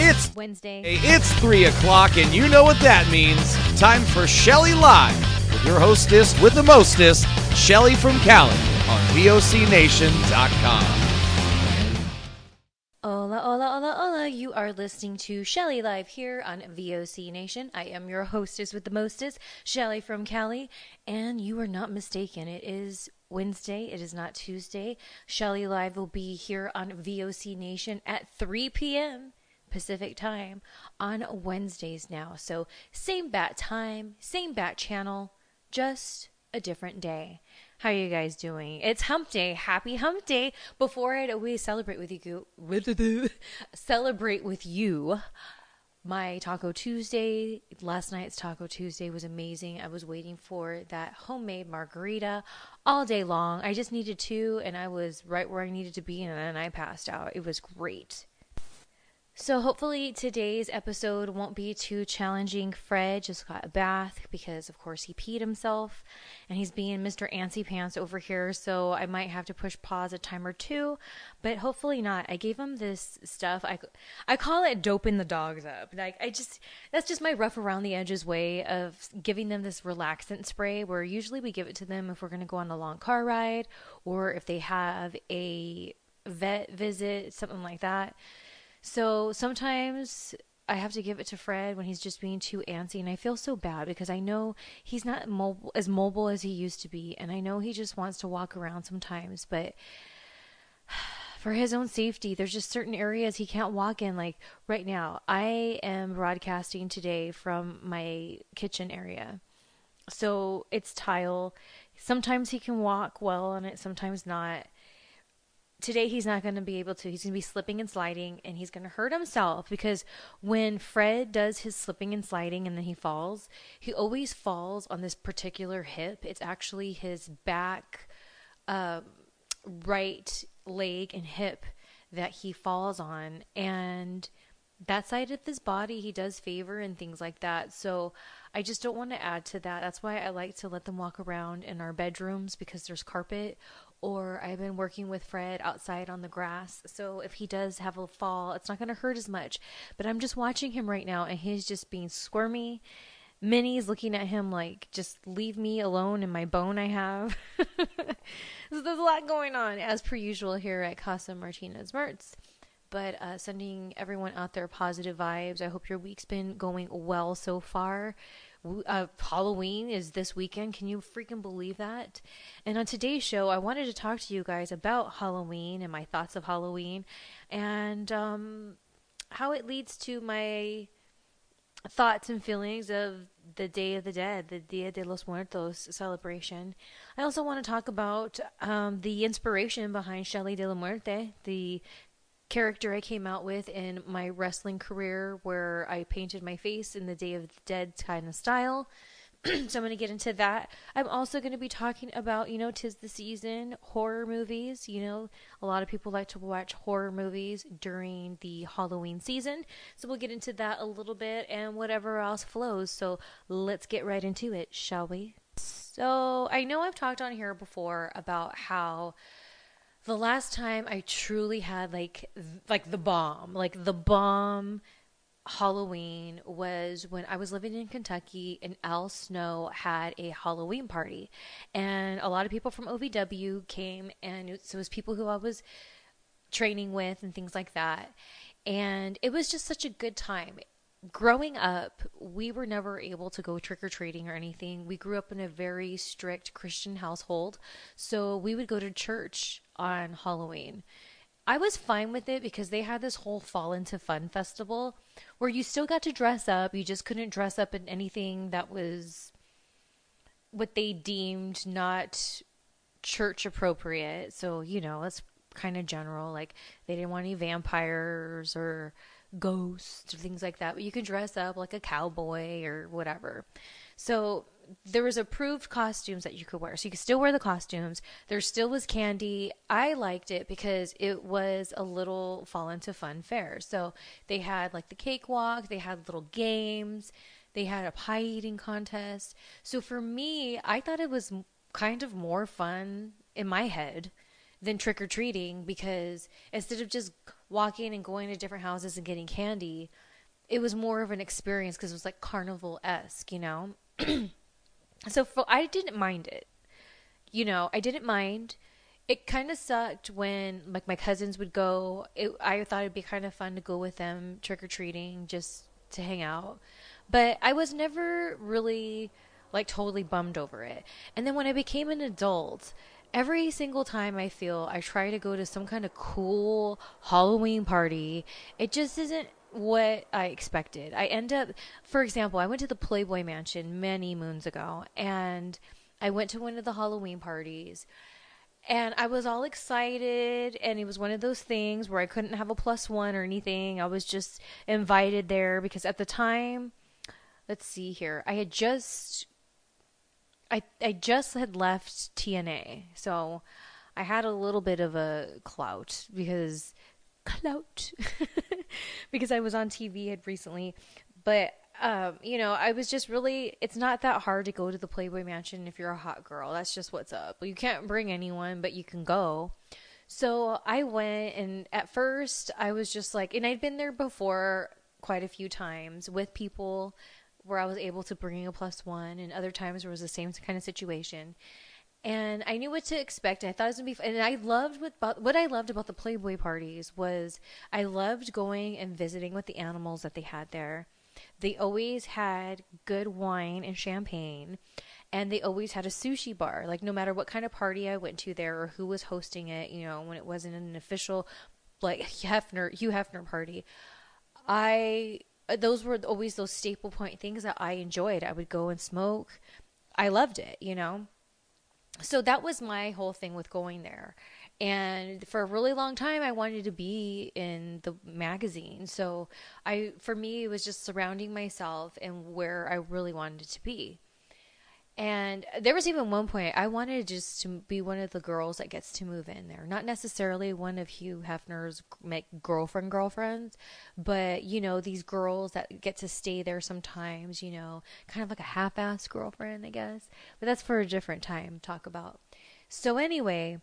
It's Wednesday. It's 3 o'clock, and you know what that means. Time for Shelly Live with your hostess with the mostest, Shelly from Cali on vocnation.com. Hola, hola, hola, hola. You are listening to Shelly Live here on VOC Nation. I am your hostess with the mostest, Shelly from Cali, and you are not mistaken. It is Wednesday. It is not Tuesday. Shelly Live will be here on VOC Nation at 3 p.m. Pacific time on Wednesdays now. So same bat time, same bat channel, just a different day. How are you guys doing? It's hump day. Happy hump day. Before I always celebrate with you. My Taco Tuesday, last night's Taco Tuesday was amazing. I was waiting for that homemade margarita all day long. I just needed two, and I was right where I needed to be, and then I passed out. It was great. So hopefully today's episode won't be too challenging. Fred just got a bath because, of course, he peed himself, and he's being Mr. Antsy Pants over here, so I might have to push pause a time or two, but hopefully not. I gave him this stuff. I call it doping the dogs up. Like, that's just my rough around the edges way of giving them this relaxant spray, where usually we give it to them if we're going to go on a long car ride or if they have a vet visit, something like that. So sometimes I have to give it to Fred when he's just being too antsy, and I feel so bad because I know he's not as mobile as he used to be, and I know he just wants to walk around sometimes, but for his own safety, there's just certain areas he can't walk in. Like right now, I am broadcasting today from my kitchen area, so it's tile. Sometimes he can walk well on it, sometimes not. Today he's not going to be able to. He's going to be slipping and sliding, and he's going to hurt himself because when Fred does his slipping and sliding and then he falls, he always falls on this particular hip. It's actually his back right leg and hip that he falls on, and that side of his body he does favor and things like that. So I just don't want to add to that. That's why I like to let them walk around in our bedrooms because there's carpet. Or I've been working with Fred outside on the grass. So if he does have a fall, it's not going to hurt as much. But I'm just watching him right now, and he's just being squirmy. Minnie's looking at him like, just leave me alone in my bone I have. So there's a lot going on, as per usual, here at Casa Martinez Mertz. But sending everyone out there positive vibes. I hope your week's been going well so far. Halloween is this weekend. Can you freaking believe that? And on today's show, I wanted to talk to you guys about Halloween and my thoughts of Halloween and how it leads to my thoughts and feelings of the Day of the Dead, the Dia de los Muertos celebration. I also want to talk about the inspiration behind Shelly de la Muerte, the character I came out with in my wrestling career where I painted my face in the Day of the Dead kind of style. So I'm going to get into that. I'm also going to be talking about, Tis the Season, horror movies. A lot of people like to watch horror movies during the Halloween season. So we'll get into that a little bit and whatever else flows. So let's get right into it, shall we? So I know I've talked on here before about how the last time I truly had like the bomb Halloween was when I was living in Kentucky, and Al Snow had a Halloween party, and a lot of people from OVW came, and so it was people who I was training with and things like that. And it was just such a good time. Growing up, we were never able to go trick-or-treating or anything. We grew up in a very strict Christian household, so we would go to church on Halloween. I was fine with it because they had this whole Fall Into Fun festival where you still got to dress up. You just couldn't dress up in anything that was what they deemed not church appropriate. So, you know, that's kind of general. Like, they didn't want any vampires or ghosts or things like that. But you could dress up like a cowboy or whatever. So there was approved costumes that you could wear. So you could still wear the costumes. There still was candy. I liked it because it was a little Fall Into Fun fair. So they had like the cakewalk. They had little games. They had a pie eating contest. So for me, I thought it was kind of more fun in my head than trick-or-treating, because instead of just walking and going to different houses and getting candy, it was more of an experience because it was like carnival-esque, you know? So I didn't mind it. You know, I didn't mind. It kind of sucked when like my cousins would go. I thought it'd be kind of fun to go with them trick-or-treating just to hang out. But I was never really like totally bummed over it. And then when I became an adult, every single time I feel I try to go to some kind of cool Halloween party, it just isn't what I expected. I end up, for example, I went to the Playboy Mansion many moons ago, and I went to one of the Halloween parties, and I was all excited, and it was one of those things where I couldn't have a +1 or anything. I was just invited there because at the time, let's see here, I had just, I just had left TNA, so I had a little bit of a clout because because I was on TV had recently, but you know, I was just really, it's not that hard to go to the Playboy Mansion if you're a hot girl. That's just what's up. You can't bring anyone, but you can go. So I went, and at first I was just like, and I'd been there before quite a few times with people where I was able to bring a +1, and other times where it was the same kind of situation. And I knew what to expect. And I thought it was going to be fun. And I loved what I loved about the Playboy parties was I loved going and visiting with the animals that they had there. They always had good wine and champagne. And they always had a sushi bar. Like, no matter what kind of party I went to there or who was hosting it, you know, when it wasn't an official, like, Hugh Hefner party. Those were always those staple point things that I enjoyed. I would go and smoke. I loved it, you know. So that was my whole thing with going there. And for a really long time, I wanted to be in the magazine. So for me, it was just surrounding myself and where I really wanted to be. And there was even one point, I wanted just to be one of the girls that gets to move in there. Not necessarily one of Hugh Hefner's girlfriends, but, you know, these girls that get to stay there sometimes, you know, kind of like a half-assed girlfriend, I guess. But that's for a different time to talk about. So anyway,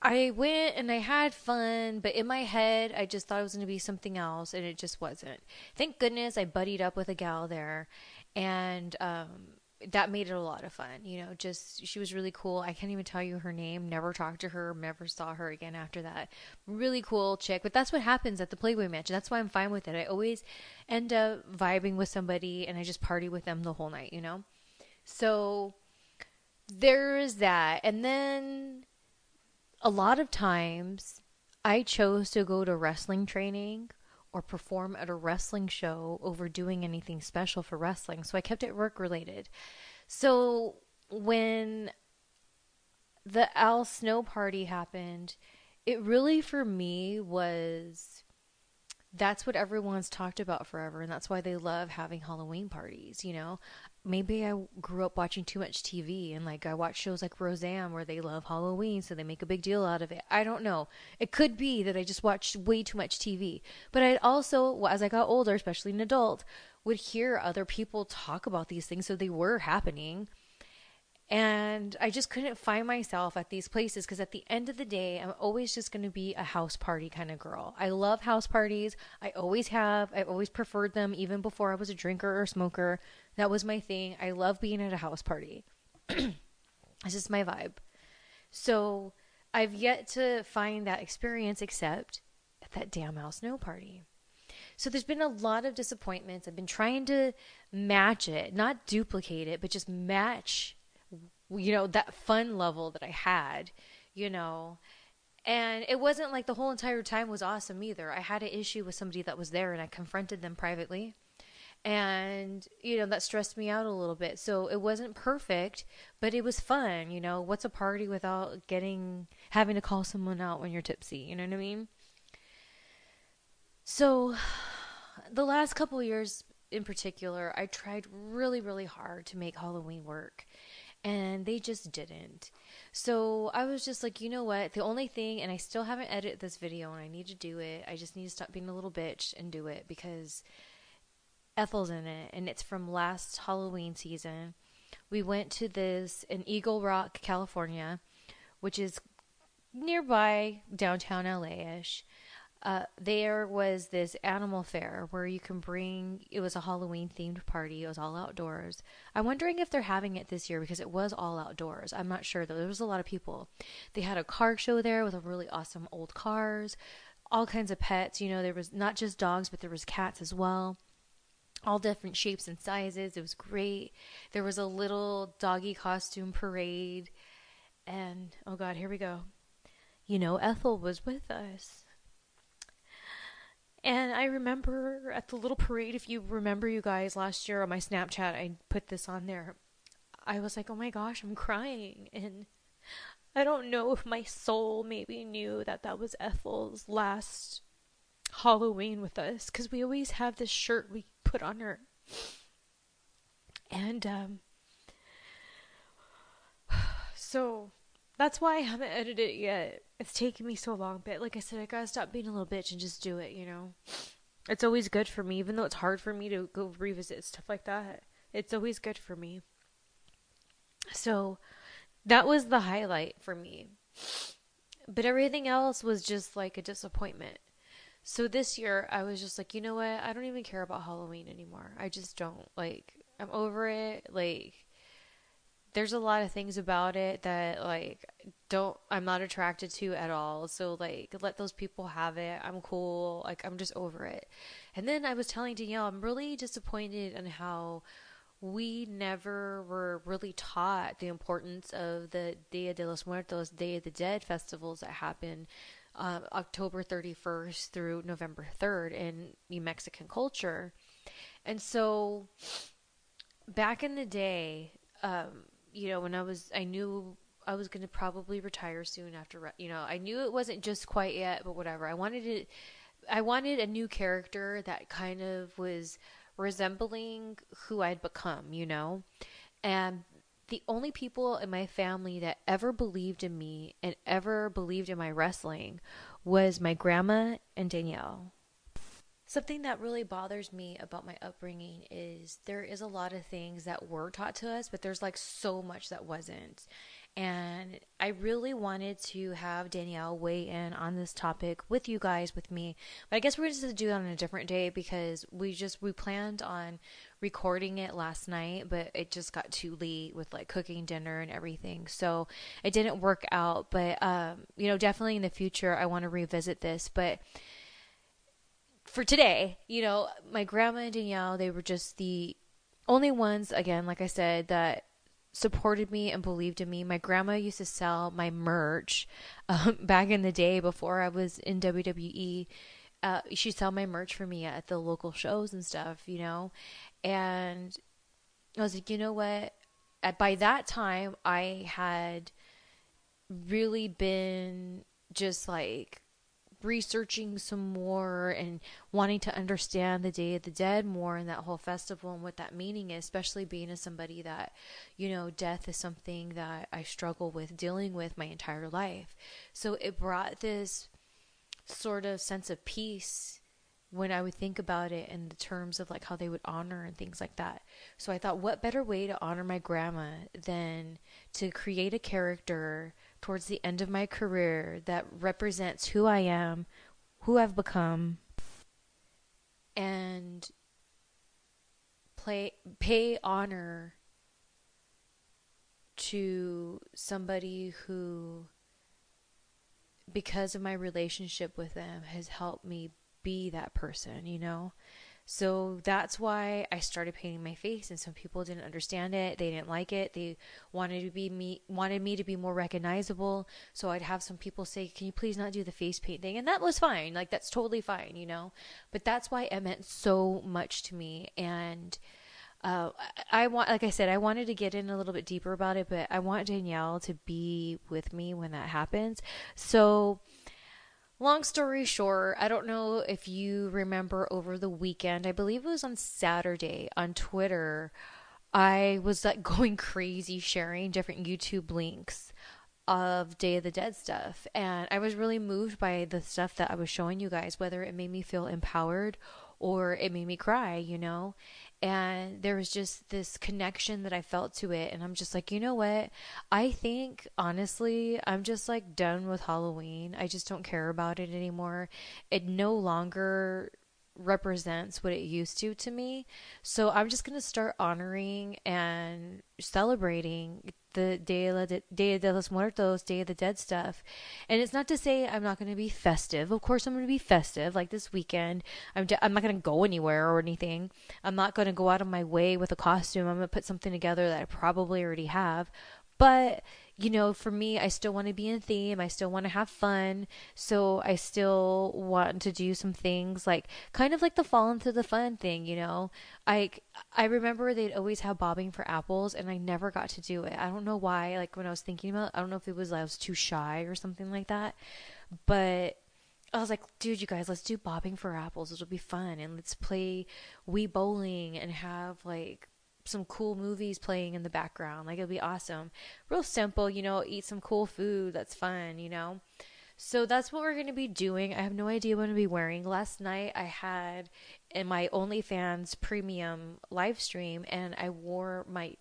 I went and I had fun, but in my head, I just thought it was going to be something else, and it just wasn't. Thank goodness I buddied up with a gal there. And that made it a lot of fun, you know, just, she was really cool. I can't even tell you her name, never talked to her, never saw her again after that. Really cool chick, but that's what happens at the Playboy Mansion. That's why I'm fine with it. I always end up vibing with somebody, and I just party with them the whole night, you know? So there is that. And then a lot of times I chose to go to wrestling training or perform at a wrestling show over doing anything special for wrestling. So I kept it work related. So when the Al Snow party happened, it really for me was, that's what everyone's talked about forever. And that's why they love having Halloween parties, you know. Maybe I grew up watching too much TV, and like I watch shows like Roseanne where they love Halloween, so they make a big deal out of it. I don't know. It could be that I just watched way too much TV. But I also, as I got older, especially an adult, would hear other people talk about these things. So they were happening. And I just couldn't find myself at these places, because at the end of the day, I'm always just going to be a house party kind of girl. I love house parties. I always have. I always preferred them even before I was a drinker or smoker. That was my thing. I love being at a house party. It's just my vibe. So I've yet to find that experience except at that damn Al Snow party. So there's been a lot of disappointments. I've been trying to match it, not duplicate it, but just match, you know, that fun level that I had, you know. And it wasn't like the whole entire time was awesome either. I had an issue with somebody that was there, and I confronted them privately. And, you know, that stressed me out a little bit. So it wasn't perfect, but it was fun. You know, what's a party without having to call someone out when you're tipsy? You know what I mean? So the last couple of years in particular, I tried really, really hard to make Halloween work, and they just didn't. So I was just like, you know what? The only thing, and I still haven't edited this video, and I need to do it. I just need to stop being a little bitch and do it, because Ethel's in it, and it's from last Halloween season. We went to this in Eagle Rock, California, which is nearby downtown LA-ish. There was this animal fair where you can bring, it was a Halloween themed party. It was all outdoors. I'm wondering if they're having it this year, because it was all outdoors. I'm not sure though. There was a lot of people. They had a car show there with really awesome old cars, all kinds of pets. You know, there was not just dogs, but there was cats as well. All different shapes and sizes. It was great. There was a little doggy costume parade, and oh God, here we go. You know, Ethel was with us. And I remember at the little parade, if you remember, you guys, last year on my Snapchat, I put this on there. I was like, oh my gosh, I'm crying. And I don't know if my soul maybe knew that that was Ethel's last Halloween with us, because we always have this shirt we put on her. And so that's why I haven't edited it yet. It's taken me so long, but like I said, I gotta stop being a little bitch and just do it, you know? It's always good for me, even though it's hard for me to go revisit stuff like that. It's always good for me. So that was the highlight for me. But everything else was just like a disappointment. So this year, I was just like, you know what? I don't even care about Halloween anymore. I just don't. Like, I'm over it. Like, there's a lot of things about it that, like, I'm not attracted to at all. So, like, let those people have it. I'm cool. Like, I'm just over it. And then I was telling Danielle, I'm really disappointed in how we never were really taught the importance of the Dia de los Muertos, Day of the Dead festivals that happen October 31st through November 3rd in the Mexican culture. And so back in the day, you know, when I knew I was going to probably retire soon after, you know, I knew it wasn't just quite yet, but whatever. I wanted a new character that kind of was resembling who I'd become, you know, and the only people in my family that ever believed in me and ever believed in my wrestling was my grandma and Danielle. Something that really bothers me about my upbringing is there is a lot of things that were taught to us, but there's like so much that wasn't. And I really wanted to have Danielle weigh in on this topic with you guys, with me. But I guess we're just going to do that on a different day, because we planned on recording it last night, but it just got too late with like cooking dinner and everything. So it didn't work out, but, you know, definitely in the future, I want to revisit this, but for today, you know, my grandma and Danielle, they were just the only ones, again, like I said, that supported me and believed in me. My grandma used to sell my merch back in the day before I was in WWE. She'd sell my merch for me at the local shows and stuff, you know. And I was like, you know what? By that time, I had really been just like researching some more and wanting to understand the Day of the Dead more and that whole festival and what that meaning is, especially being as somebody that, you know, death is something that I struggle with dealing with my entire life. So it brought this sort of sense of peace when I would think about it in the terms of like how they would honor and things like that. So I thought, what better way to honor my grandma than to create a character towards the end of my career that represents who I am, who I've become, and pay honor to somebody who, because of my relationship with them, has helped me be that person, you know? So that's why I started painting my face, and some people didn't understand it. They didn't like it. They wanted me to be more recognizable. So I'd have some people say, "Can you please not do the face painting?" And that was fine. Like, that's totally fine, you know? But that's why it meant so much to me. And like I said, I wanted to get in a little bit deeper about it, but I want Danielle to be with me when that happens. So long story short, I don't know if you remember over the weekend, I believe it was on Saturday, on Twitter, I was like going crazy sharing different YouTube links of Day of the Dead stuff. And I was really moved by the stuff that I was showing you guys, whether it made me feel empowered or it made me cry, you know? And there was just this connection that I felt to it. And I'm just like, you know what? I think, honestly, I'm just like done with Halloween. I just don't care about it anymore. It no longer represents what it used to me. So I'm just going to start honoring and celebrating the Dia de los Muertos, Day of the Dead stuff. And it's not to say I'm not going to be festive. Of course I'm going to be festive. Like this weekend, I'm not going to go anywhere or anything. I'm not going to go out of my way with a costume. I'm going to put something together that I probably already have. But, you know, for me, I still want to be in theme. I still want to have fun. So I still want to do some things like kind of like the fall into the fun thing, you know. I remember they'd always have bobbing for apples, and I never got to do it. I don't know why. Like when I was thinking about it, I don't know if it was I was too shy or something like that. But I was like, dude, you guys, let's do bobbing for apples. It'll be fun. And let's play Wii Bowling and have like some cool movies playing in the background. Like, it'll be awesome. Real simple, you know, eat some cool food. That's fun, you know? So that's what we're going to be doing. I have no idea what I'm going to be wearing. Last night I had in my OnlyFans premium live stream, and I wore my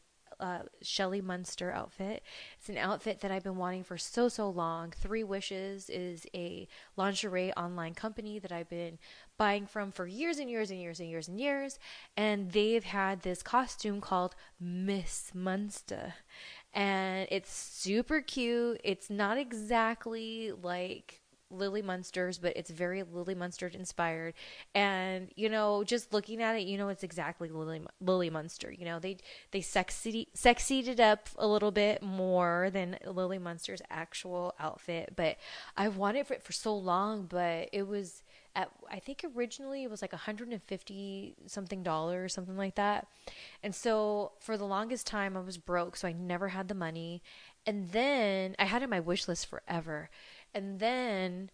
Shelly Munster outfit. It's an outfit that I've been wanting for so long. Three Wishes is a lingerie online company that I've been buying from for years, and they've had this costume called Miss Munster, and it's super cute. It's not exactly like Lily Munster's, but it's very Lily Munster inspired. And, you know, just looking at it, you know, it's exactly Lily Munster. You know, they sexied it up a little bit more than Lily Munster's actual outfit. But I've wanted it for so long, but it was I think originally it was like $150 something like that. And so for the longest time I was broke, so I never had the money. And then I had it on my wish list forever. And then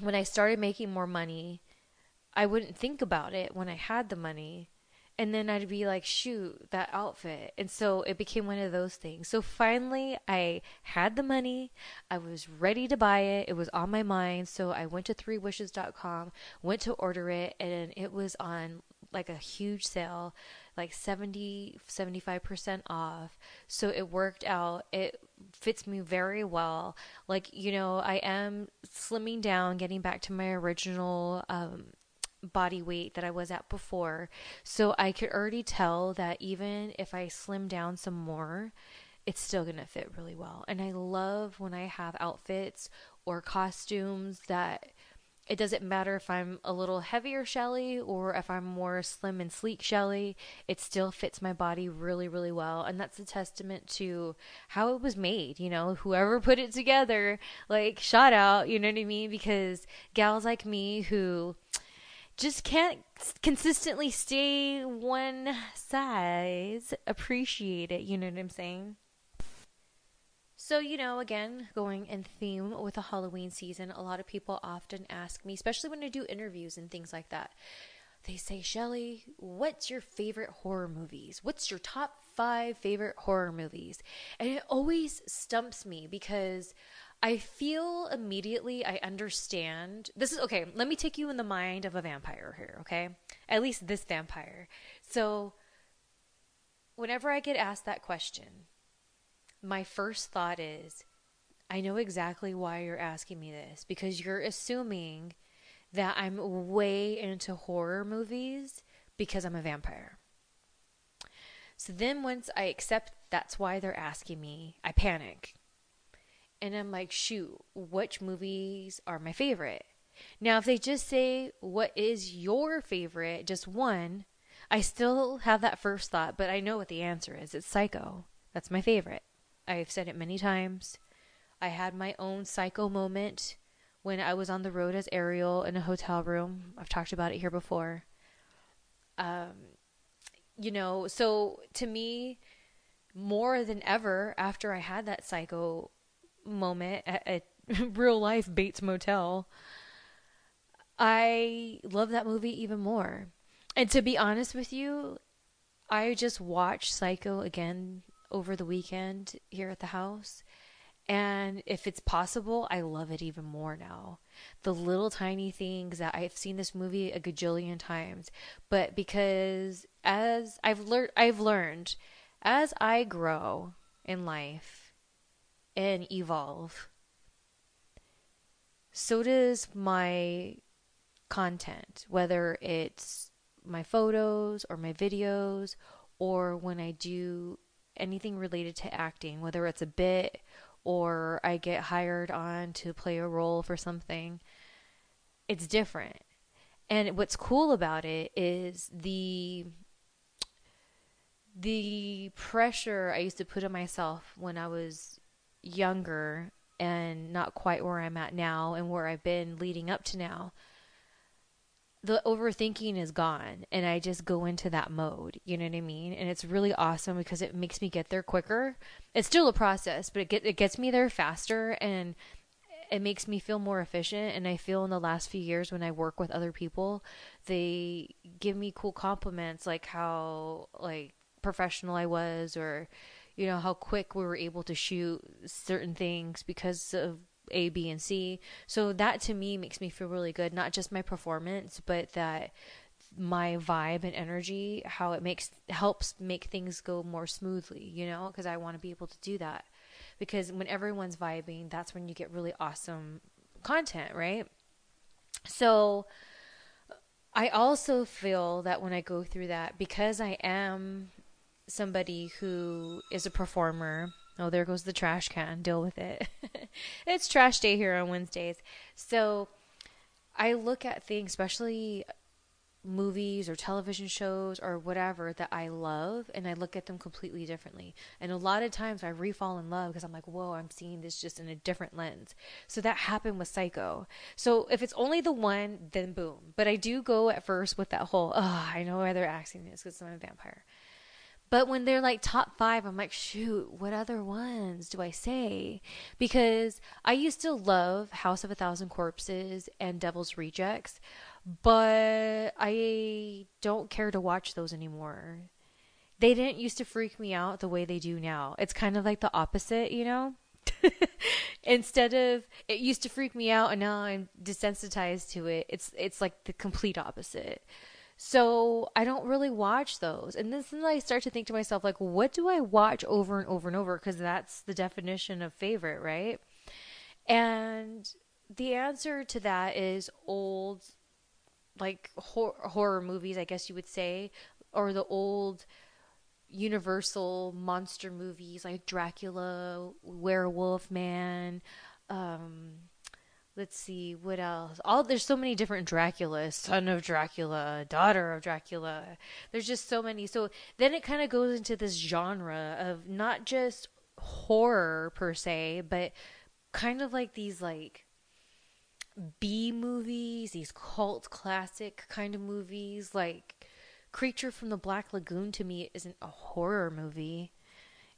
when I started making more money, I wouldn't think about it when I had the money. And then I'd be like, shoot, that outfit. And so it became one of those things. So finally, I had the money. I was ready to buy it. It was on my mind. So I went to 3wishes.com, went to order it, and it was on like a huge sale, like 75% off. So it worked out. It fits me very well. Like, you know, I am slimming down, getting back to my original body weight that I was at before. So I could already tell that even if I slim down some more, it's still going to fit really well. And I love when I have outfits or costumes that it doesn't matter if I'm a little heavier Shelly or if I'm more slim and sleek Shelly, it still fits my body really, really well. And that's a testament to how it was made, you know, whoever put it together, like, shout out, you know what I mean? Because gals like me who just can't consistently stay one size appreciate it, you know what I'm saying? So, you know, again, going in theme with the Halloween season, a lot of people often ask me, especially when I do interviews and things like that, they say, Shelly, what's your favorite horror movies? What's your top 5 favorite horror movies? And it always stumps me because I feel immediately I understand. This is, okay, let me take you in the mind of a vampire here, okay? At least this vampire. So whenever I get asked that question, my first thought is, I know exactly why you're asking me this, because you're assuming that I'm way into horror movies because I'm a vampire. So then once I accept that's why they're asking me, I panic. And I'm like, shoot, which movies are my favorite? Now, if they just say, what is your favorite, just one, I still have that first thought, but I know what the answer is. It's Psycho. That's my favorite. I've said it many times. I had my own Psycho moment when I was on the road as Ariel in a hotel room. I've talked about it here before. You know, so to me, more than ever, after I had that Psycho moment at real life Bates Motel, I love that movie even more. And to be honest with you, I just watched Psycho again over the weekend here at the house, and if it's possible, I love it even more now. The little tiny things that I've seen this movie a gajillion times, but because as I've learned as I grow in life and evolve, so does my content, whether it's my photos or my videos, or when I do anything related to acting, whether it's a bit or I get hired on to play a role for something, it's different. And what's cool about it is the pressure I used to put on myself when I was younger and not quite where I'm at now and where I've been leading up to now. The overthinking is gone, and I just go into that mode, you know what I mean? And it's really awesome because it makes me get there quicker. It's still a process, but it gets me there faster, and it makes me feel more efficient. And I feel in the last few years when I work with other people, they give me cool compliments, like how professional I was, or you know, how quick we were able to shoot certain things because of A, B, and C. So that to me makes me feel really good, not just my performance, but that my vibe and energy, how it helps make things go more smoothly, you know, because I want to be able to do that. Because when everyone's vibing, that's when you get really awesome content, right? So I also feel that when I go through that, because I am somebody who is a performer. Oh, there goes the trash can. Deal with it. It's trash day here on Wednesdays. So I look at things, especially movies or television shows or whatever that I love, and I look at them completely differently. And a lot of times I re-fall in love because I'm like, whoa, I'm seeing this just in a different lens. So that happened with Psycho. So if it's only the one, then boom. But I do go at first with that whole, oh, I know why they're asking this because I'm a vampire. But when they're like top five, I'm like, shoot, what other ones do I say? Because I used to love House of a Thousand Corpses and Devil's Rejects, but I don't care to watch those anymore. They didn't used to freak me out the way they do now. It's kind of like the opposite, you know? Instead of, it used to freak me out and now I'm desensitized to it. It's like the complete opposite. So I don't really watch those. And then I start to think to myself, like, what do I watch over and over and over? Because that's the definition of favorite, right? And the answer to that is old, like, horror movies, I guess you would say, or the old Universal monster movies like Dracula, Werewolf Man, let's see, what else? There's so many different Draculas, son of Dracula, daughter of Dracula. There's just so many. So then it kind of goes into this genre of not just horror per se, but kind of like these like B movies, these cult classic kind of movies. Like Creature from the Black Lagoon to me isn't a horror movie.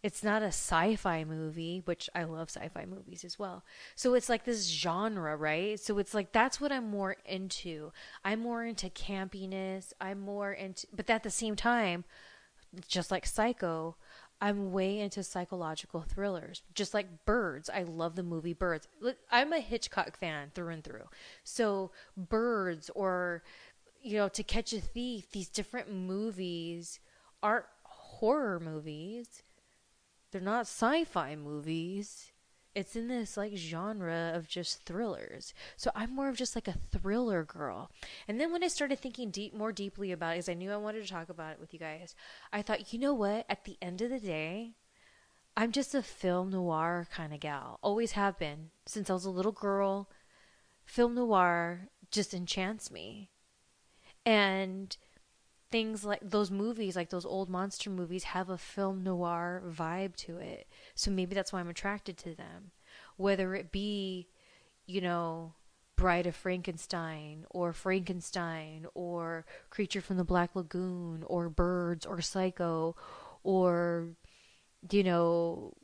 It's not a sci-fi movie, which I love sci-fi movies as well. So it's like this genre, right? So it's like, that's what I'm more into. I'm more into campiness. But at the same time, just like Psycho, I'm way into psychological thrillers, just like Birds. I love the movie Birds. I'm a Hitchcock fan through and through. So Birds or, you know, To Catch a Thief, these different movies aren't horror movies. They're not sci-fi movies. It's in this like genre of just thrillers. So I'm more of just like a thriller girl. And then when I started thinking more deeply about it, because I knew I wanted to talk about it with you guys, I thought, you know what? At the end of the day, I'm just a film noir kind of gal. Always have been. Since I was a little girl, film noir just enchants me. And things like those movies, like those old monster movies, have a film noir vibe to it. So maybe that's why I'm attracted to them. Whether it be, you know, Bride of Frankenstein or Creature from the Black Lagoon or Birds or Psycho or, you know,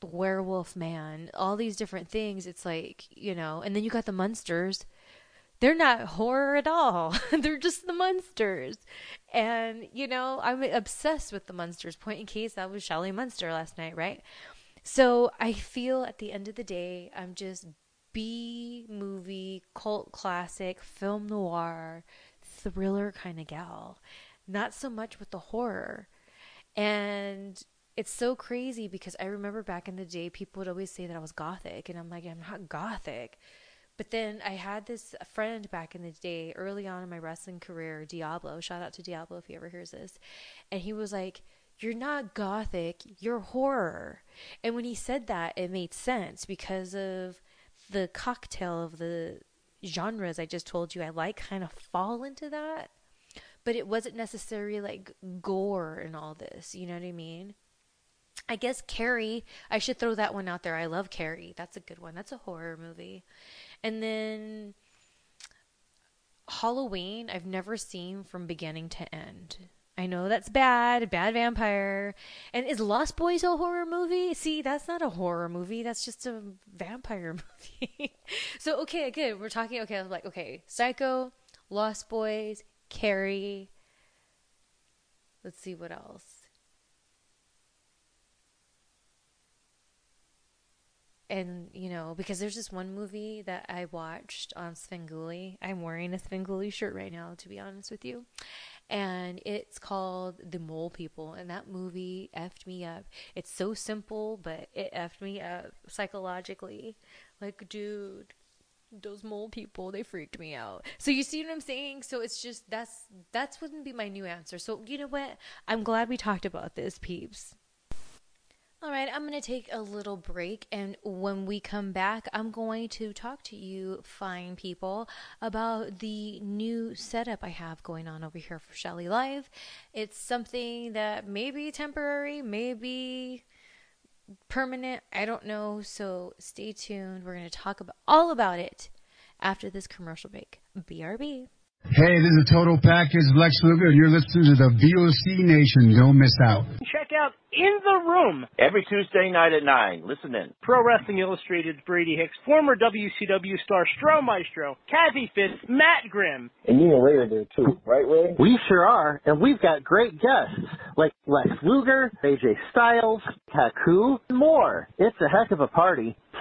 the Werewolf Man, all these different things. It's like, you know, and then you got the Munsters. They're not horror at all. They're just the Munsters. And, you know, I'm obsessed with the Munsters. Point in case, that was Shelly Munster last night, right? So I feel at the end of the day, I'm just B-movie, cult classic, film noir, thriller kind of gal. Not so much with the horror. And it's so crazy because I remember back in the day, people would always say that I was gothic. And I'm like, I'm not gothic. But then I had this friend back in the day, early on in my wrestling career, Diablo. Shout out to Diablo if he ever hears this. And he was like, you're not gothic, you're horror. And when he said that, it made sense because of the cocktail of the genres I just told you I like kind of fall into that. But it wasn't necessarily like gore and all this, you know what I mean? I guess Carrie, I should throw that one out there. I love Carrie. That's a good one. That's a horror movie. And then Halloween, I've never seen from beginning to end. I know that's bad vampire. And is Lost Boys a horror movie? See, that's not a horror movie. That's just a vampire movie. So, okay, good. We're talking, okay, I was like, okay, Psycho, Lost Boys, Carrie. Let's see what else. And, you know, because there's this one movie that I watched on Svengoolie. I'm wearing a Svengoolie shirt right now, to be honest with you. And it's called The Mole People. And that movie effed me up. It's so simple, but it effed me up psychologically. Like, dude, those mole people, they freaked me out. So you see what I'm saying? So it's just, that wouldn't be my new answer. So you know what? I'm glad we talked about this, peeps. All right, I'm going to take a little break, and when we come back, I'm going to talk to you fine people about the new setup I have going on over here for Shelly Live. It's something that may be temporary, maybe permanent, I don't know, so stay tuned. We're going to talk about all about it after this commercial break. BRB. Hey, this is the Total Package, Lex Luger, and you're listening to the VOC Nation. Don't miss out. Check out In the Room every Tuesday night at 9. Listen in. Pro Wrestling Illustrated's Brady Hicks, former WCW star Stro Maestro, Kazzy Fist, Matt Grimm. And you and Ray are there too, right, Ray? We sure are, and we've got great guests like Lex Luger, AJ Styles, Haku, and more. It's a heck of a party.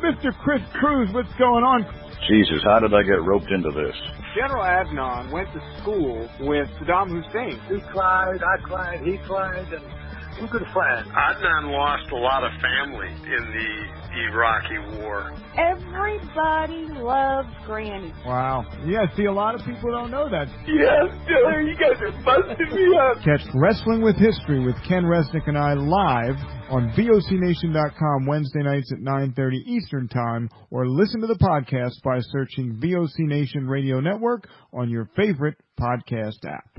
Mr. Chris Cruz, what's going on? Jesus, how did I get roped into this? General Adnan went to school with Saddam Hussein. He climbed, I climbed, he climbed, and who could fly? Adnan lost a lot of family in the Iraqi war. Everybody loves Granny. Wow. Yeah, see, a lot of people don't know that. Yes, Diller, you guys are busting me up. Catch Wrestling with History with Ken Resnick and I live on vocnation.com Wednesday nights at 9:30 Eastern Time, or listen to the podcast by searching VOC Nation Radio Network on your favorite podcast app.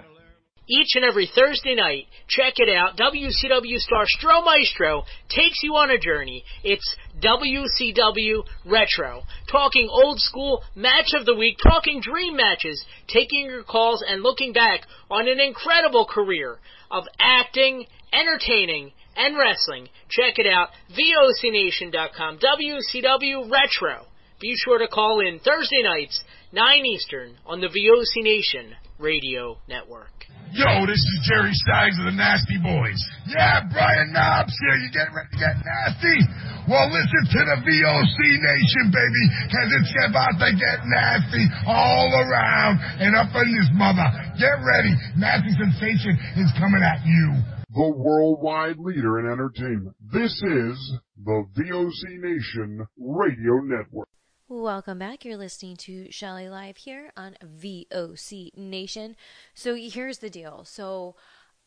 Each and every Thursday night, check it out. WCW star Stro Maestro takes you on a journey. It's WCW Retro. Talking old school, match of the week, talking dream matches, taking your calls and looking back on an incredible career of acting, entertaining, and wrestling. Check it out. vocnation.com, WCW Retro. Be sure to call in Thursday nights, 9 Eastern, on the VOC Nation Radio Network. Yo, this is Jerry Steins of the Nasty Boys. Yeah, Brian Knobs here. You getting ready to get nasty? Well, listen to the VOC Nation, baby, because it's about to get nasty all around and up in this mother. Get ready. Nasty Sensation is coming at you. The worldwide leader in entertainment. This is the VOC Nation Radio Network. Welcome back. You're listening to Shelly Live here on VOC Nation. So here's the deal. So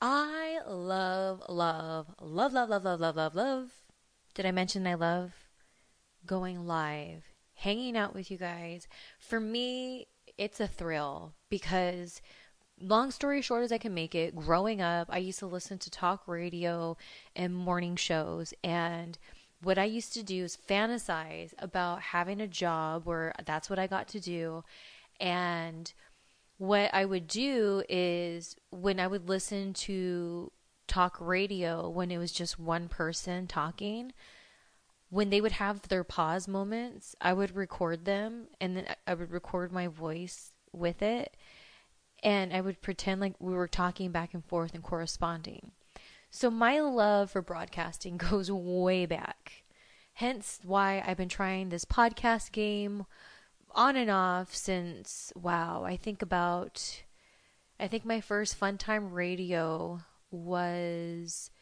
I love. Did I mention I love going live, hanging out with you guys? For me, it's a thrill because, long story short as I can make it, growing up, I used to listen to talk radio and morning shows, and what I used to do is fantasize about having a job where that's what I got to do. And what I would do is when I would listen to talk radio, when it was just one person talking, when they would have their pause moments, I would record them, and then I would record my voice with it. And I would pretend like we were talking back and forth and corresponding. So my love for broadcasting goes way back, hence why I've been trying this podcast game on and off since, wow, I think my first Fun Time Radio was,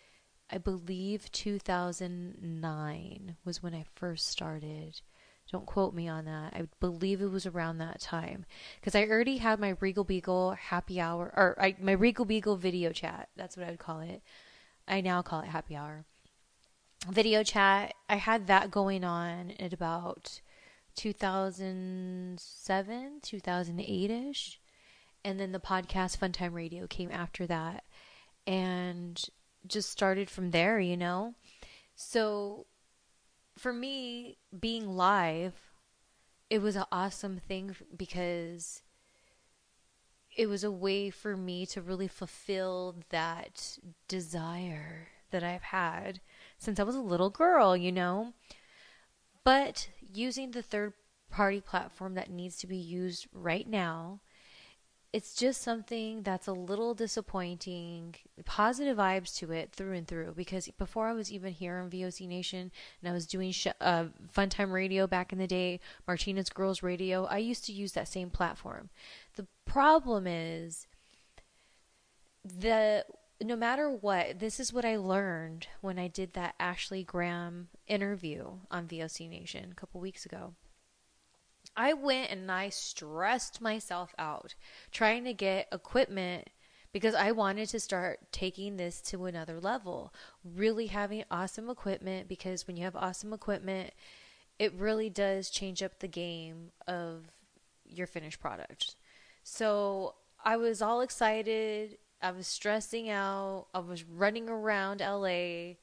I believe 2009 was when I first started. Don't quote me on that. I believe it was around that time because I already had my Regal Beagle happy hour, or my Regal Beagle video chat. That's what I would call it. I now call it happy hour video chat. I had that going on at about 2007, 2008-ish. And then the podcast Funtime Radio came after that and just started from there, you know? So for me, being live, it was an awesome thing because it was a way for me to really fulfill that desire that I've had since I was a little girl, you know. But using the third-party platform that needs to be used right now, it's just something that's a little disappointing. Positive vibes to it through and through, because before I was even here on VOC Nation and I was doing Funtime Radio back in the day, Martinez Girls Radio, I used to use that same platform. The problem is no matter what, this is what I learned when I did that Ashley Graham interview on VOC Nation a couple weeks ago. I went and I stressed myself out trying to get equipment because I wanted to start taking this to another level. Really having awesome equipment, because when you have awesome equipment, it really does change up the game of your finished product. So I was all excited. I was stressing out. I was running around LA.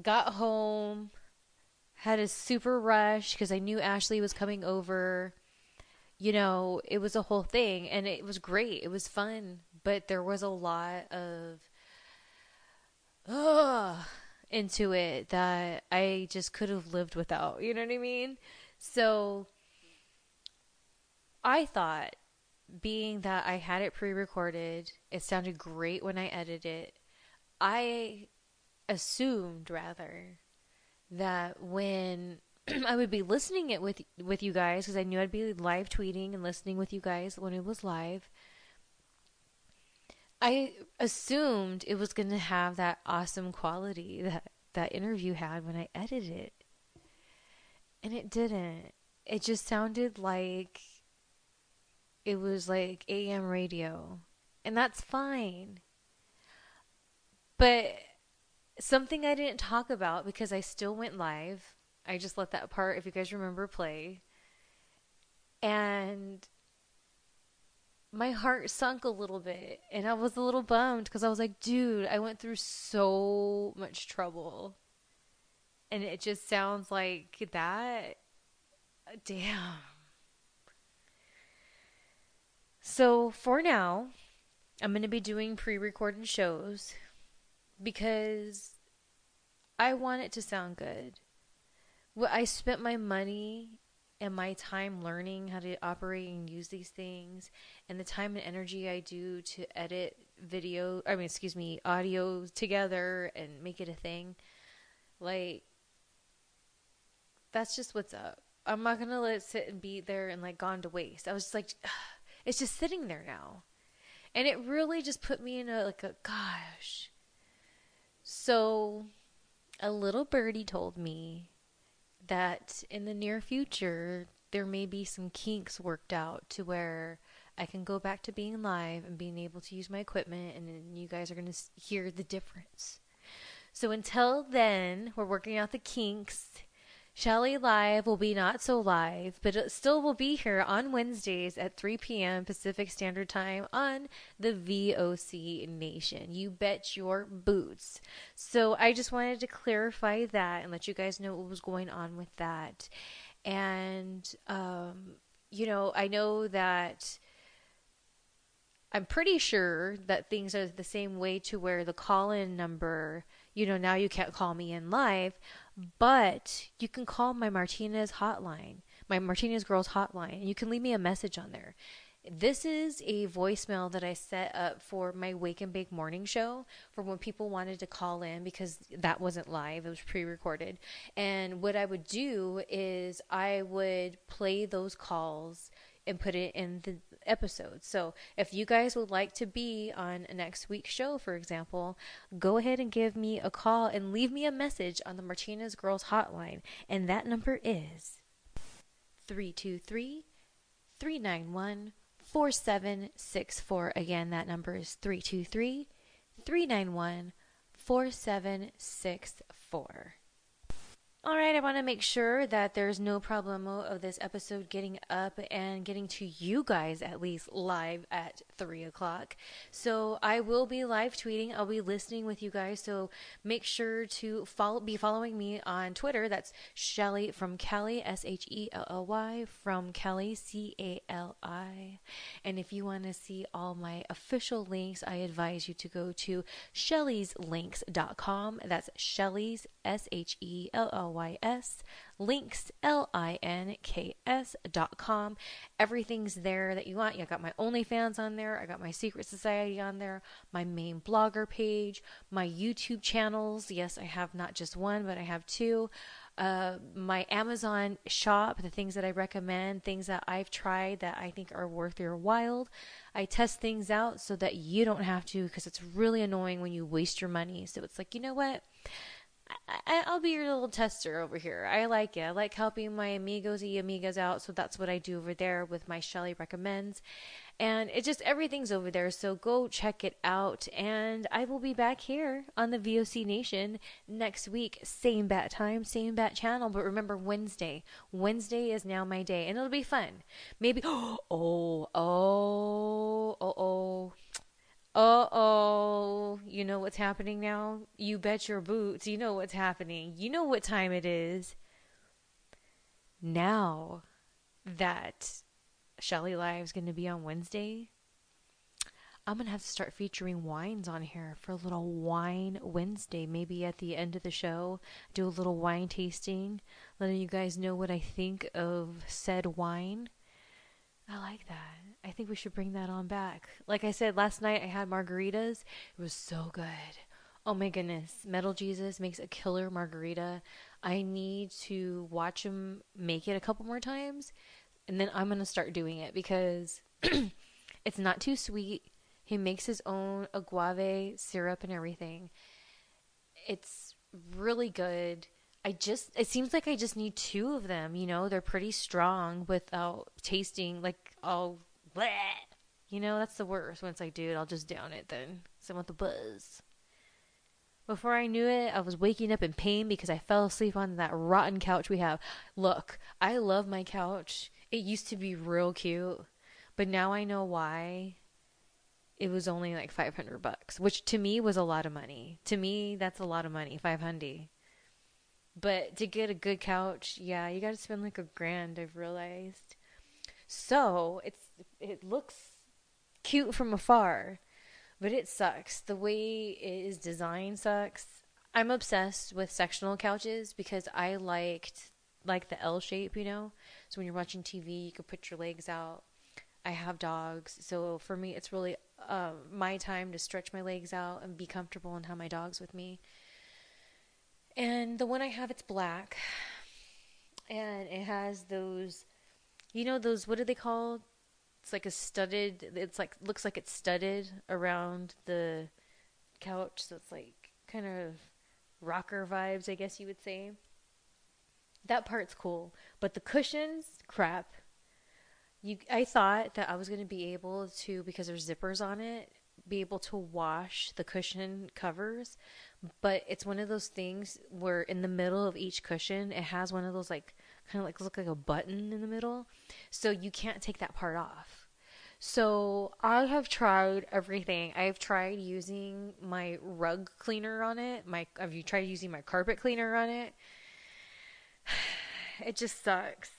Got home. Had a super rush because I knew Ashley was coming over. You know, it was a whole thing and it was great. It was fun, but there was a lot of into it that I just could have lived without. You know what I mean? So I thought, being that I had it pre-recorded, it sounded great when I edited it. I assumed that when I would be listening it with you guys, because I knew I'd be live tweeting and listening with you guys when it was live, I assumed it was going to have that awesome quality that that interview had when I edited it. And it didn't. It just sounded like it was like AM radio. And that's fine. But something I didn't talk about because I still went live. I just let that part, if you guys remember, play. And my heart sunk a little bit. And I was a little bummed because I was like, dude, I went through so much trouble. And it just sounds like that. Damn. So for now, I'm going to be doing pre-recorded shows because I want it to sound good. Well, I spent my money and my time learning how to operate and use these things, and the time and energy I do to edit audio together and make it a thing. Like, that's just what's up. I'm not going to let it sit and be there and like gone to waste. I was just like, ugh, it's just sitting there now. And it really just put me in a gosh. So a little birdie told me that in the near future, there may be some kinks worked out to where I can go back to being live and being able to use my equipment, and then you guys are going to hear the difference. So until then, we're working out the kinks. Shelly Live will be not so live, but it still will be here on Wednesdays at 3 p.m. Pacific Standard Time on the VOC Nation. You bet your boots. So I just wanted to clarify that and let you guys know what was going on with that. And, I know that I'm pretty sure that things are the same way to where the call-in number, now you can't call me in live, but you can call my Martinez hotline, my Martinez Girls hotline, and you can leave me a message on there. This is a voicemail that I set up for my Wake and Bake morning show for when people wanted to call in because that wasn't live. It was pre-recorded. And what I would do is I would play those calls and put it in the episode. So if you guys would like to be on next week's show, for example, go ahead and give me a call and leave me a message on the Martinez Girls Hotline. And that number is 323-391-4764. Again, that number is 323-391-4764. All right, I want to make sure that there's no problemo of this episode getting up and getting to you guys at least live at 3 o'clock. So I will be live tweeting. I'll be listening with you guys. So make sure to be following me on Twitter. That's Shelly from Cali, S-H-E-L-L-Y, from Cali, C-A-L-I. And if you want to see all my official links, I advise you to go to shellyslinks.com. That's Shelly's, S-H-E-L-L-Y. Links, links.com. Everything's there that you want. I got my OnlyFans on there. I got my Secret Society on there. My main blogger page. My YouTube channels. Yes, I have not just one, but I have two. My Amazon shop, the things that I recommend, things that I've tried that I think are worth your while. I test things out so that you don't have to, because it's really annoying when you waste your money. So it's like, you know what? I'll be your little tester over here. I like it. I like helping my amigos y amigas out. So that's what I do over there with my Shelly Recommends. And it just, everything's over there. So go check it out. And I will be back here on the VOC Nation next week. Same bat time, same bat channel. But remember, Wednesday. Wednesday is now my day. And it'll be fun. Maybe, you know what's happening now? You bet your boots. You know what's happening. You know what time it is. Now that Shelly Live's going to be on Wednesday, I'm going to have to start featuring wines on here for a little wine Wednesday. Maybe at the end of the show, do a little wine tasting, letting you guys know what I think of said wine. I like that. I think we should bring that on back. Like I said, last night I had margaritas. It was so good. Oh my goodness. Metal Jesus makes a killer margarita. I need to watch him make it a couple more times. And then I'm going to start doing it because it's not too sweet. He makes his own agave syrup and everything. It's really good. It seems like I just need two of them, you know? They're pretty strong without tasting like all bleh. You know, that's the worst. Once I do it, I'll just down it then. So I want the buzz. Before I knew it, I was waking up in pain because I fell asleep on that rotten couch we have. Look, I love my couch. It used to be real cute, but now I know why. It was only like $500, which to me was a lot of money. To me, that's a lot of money, $500. But to get a good couch, yeah, you got to spend like $1,000, I've realized. So it looks cute from afar. But it sucks. The way it is designed sucks. I'm obsessed with sectional couches because I liked the L shape, you know? So when you're watching TV, you can put your legs out. I have dogs. So for me, it's really my time to stretch my legs out and be comfortable and have my dogs with me. And the one I have, it's black. And it has those, you know, those, what are they called? It's like a studded, looks like it's studded around the couch. So it's like kind of rocker vibes, I guess you would say. That part's cool. But the cushions, crap. I thought that I was going to be able to, because there's zippers on it, be able to wash the cushion covers. But it's one of those things where in the middle of each cushion, it has one of those like, kind of like look like a button in the middle, so you can't take that part off. So I have tried everything. I've tried using my rug cleaner on it. Have you tried using my carpet cleaner on it? It just sucks.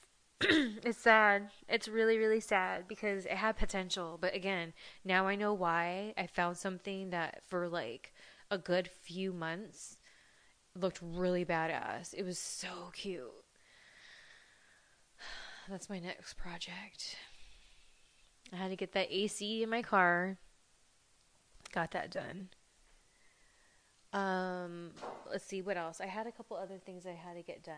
It's sad. It's really, really sad because it had potential. But again, now I know why. I found something that for like a good few months looked really badass. It was so cute. That's my next project. I had to get that AC in my car. Got that done. Let's see what else. I had a couple other things I had to get done.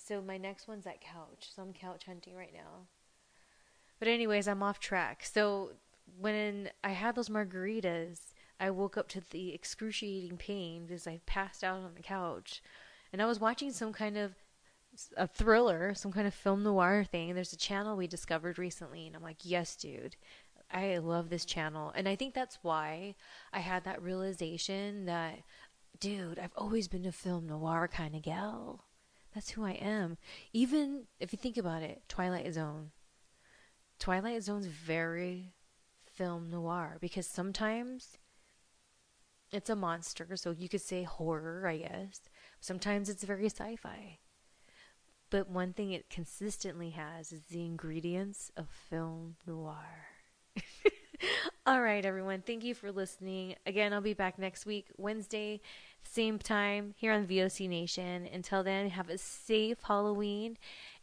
So my next one's that couch. So I'm couch hunting right now. But anyways, I'm off track. So when I had those margaritas, I woke up to the excruciating pain because I passed out on the couch. And I was watching some kind of a thriller, some kind of film noir thing. There's a channel we discovered recently, and I'm like, yes, dude, I love this channel. And I think that's why I had that realization that, dude, I've always been a film noir kind of gal. That's who I am. Even if you think about it, Twilight Zone. Twilight Zone's very film noir because sometimes it's a monster, so you could say horror, I guess. Sometimes it's very sci-fi. But one thing it consistently has is the ingredients of film noir. All right, everyone. Thank you for listening. Again, I'll be back next week, Wednesday, same time here on VOC Nation. Until then, have a safe Halloween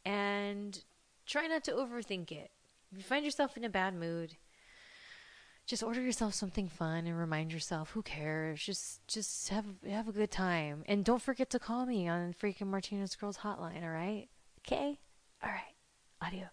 and try not to overthink it. If you find yourself in a bad mood, just order yourself something fun and remind yourself, who cares? Just have a good time. And don't forget to call me on freaking Martinez Girls Hotline, all right? Okay? All right. Adios.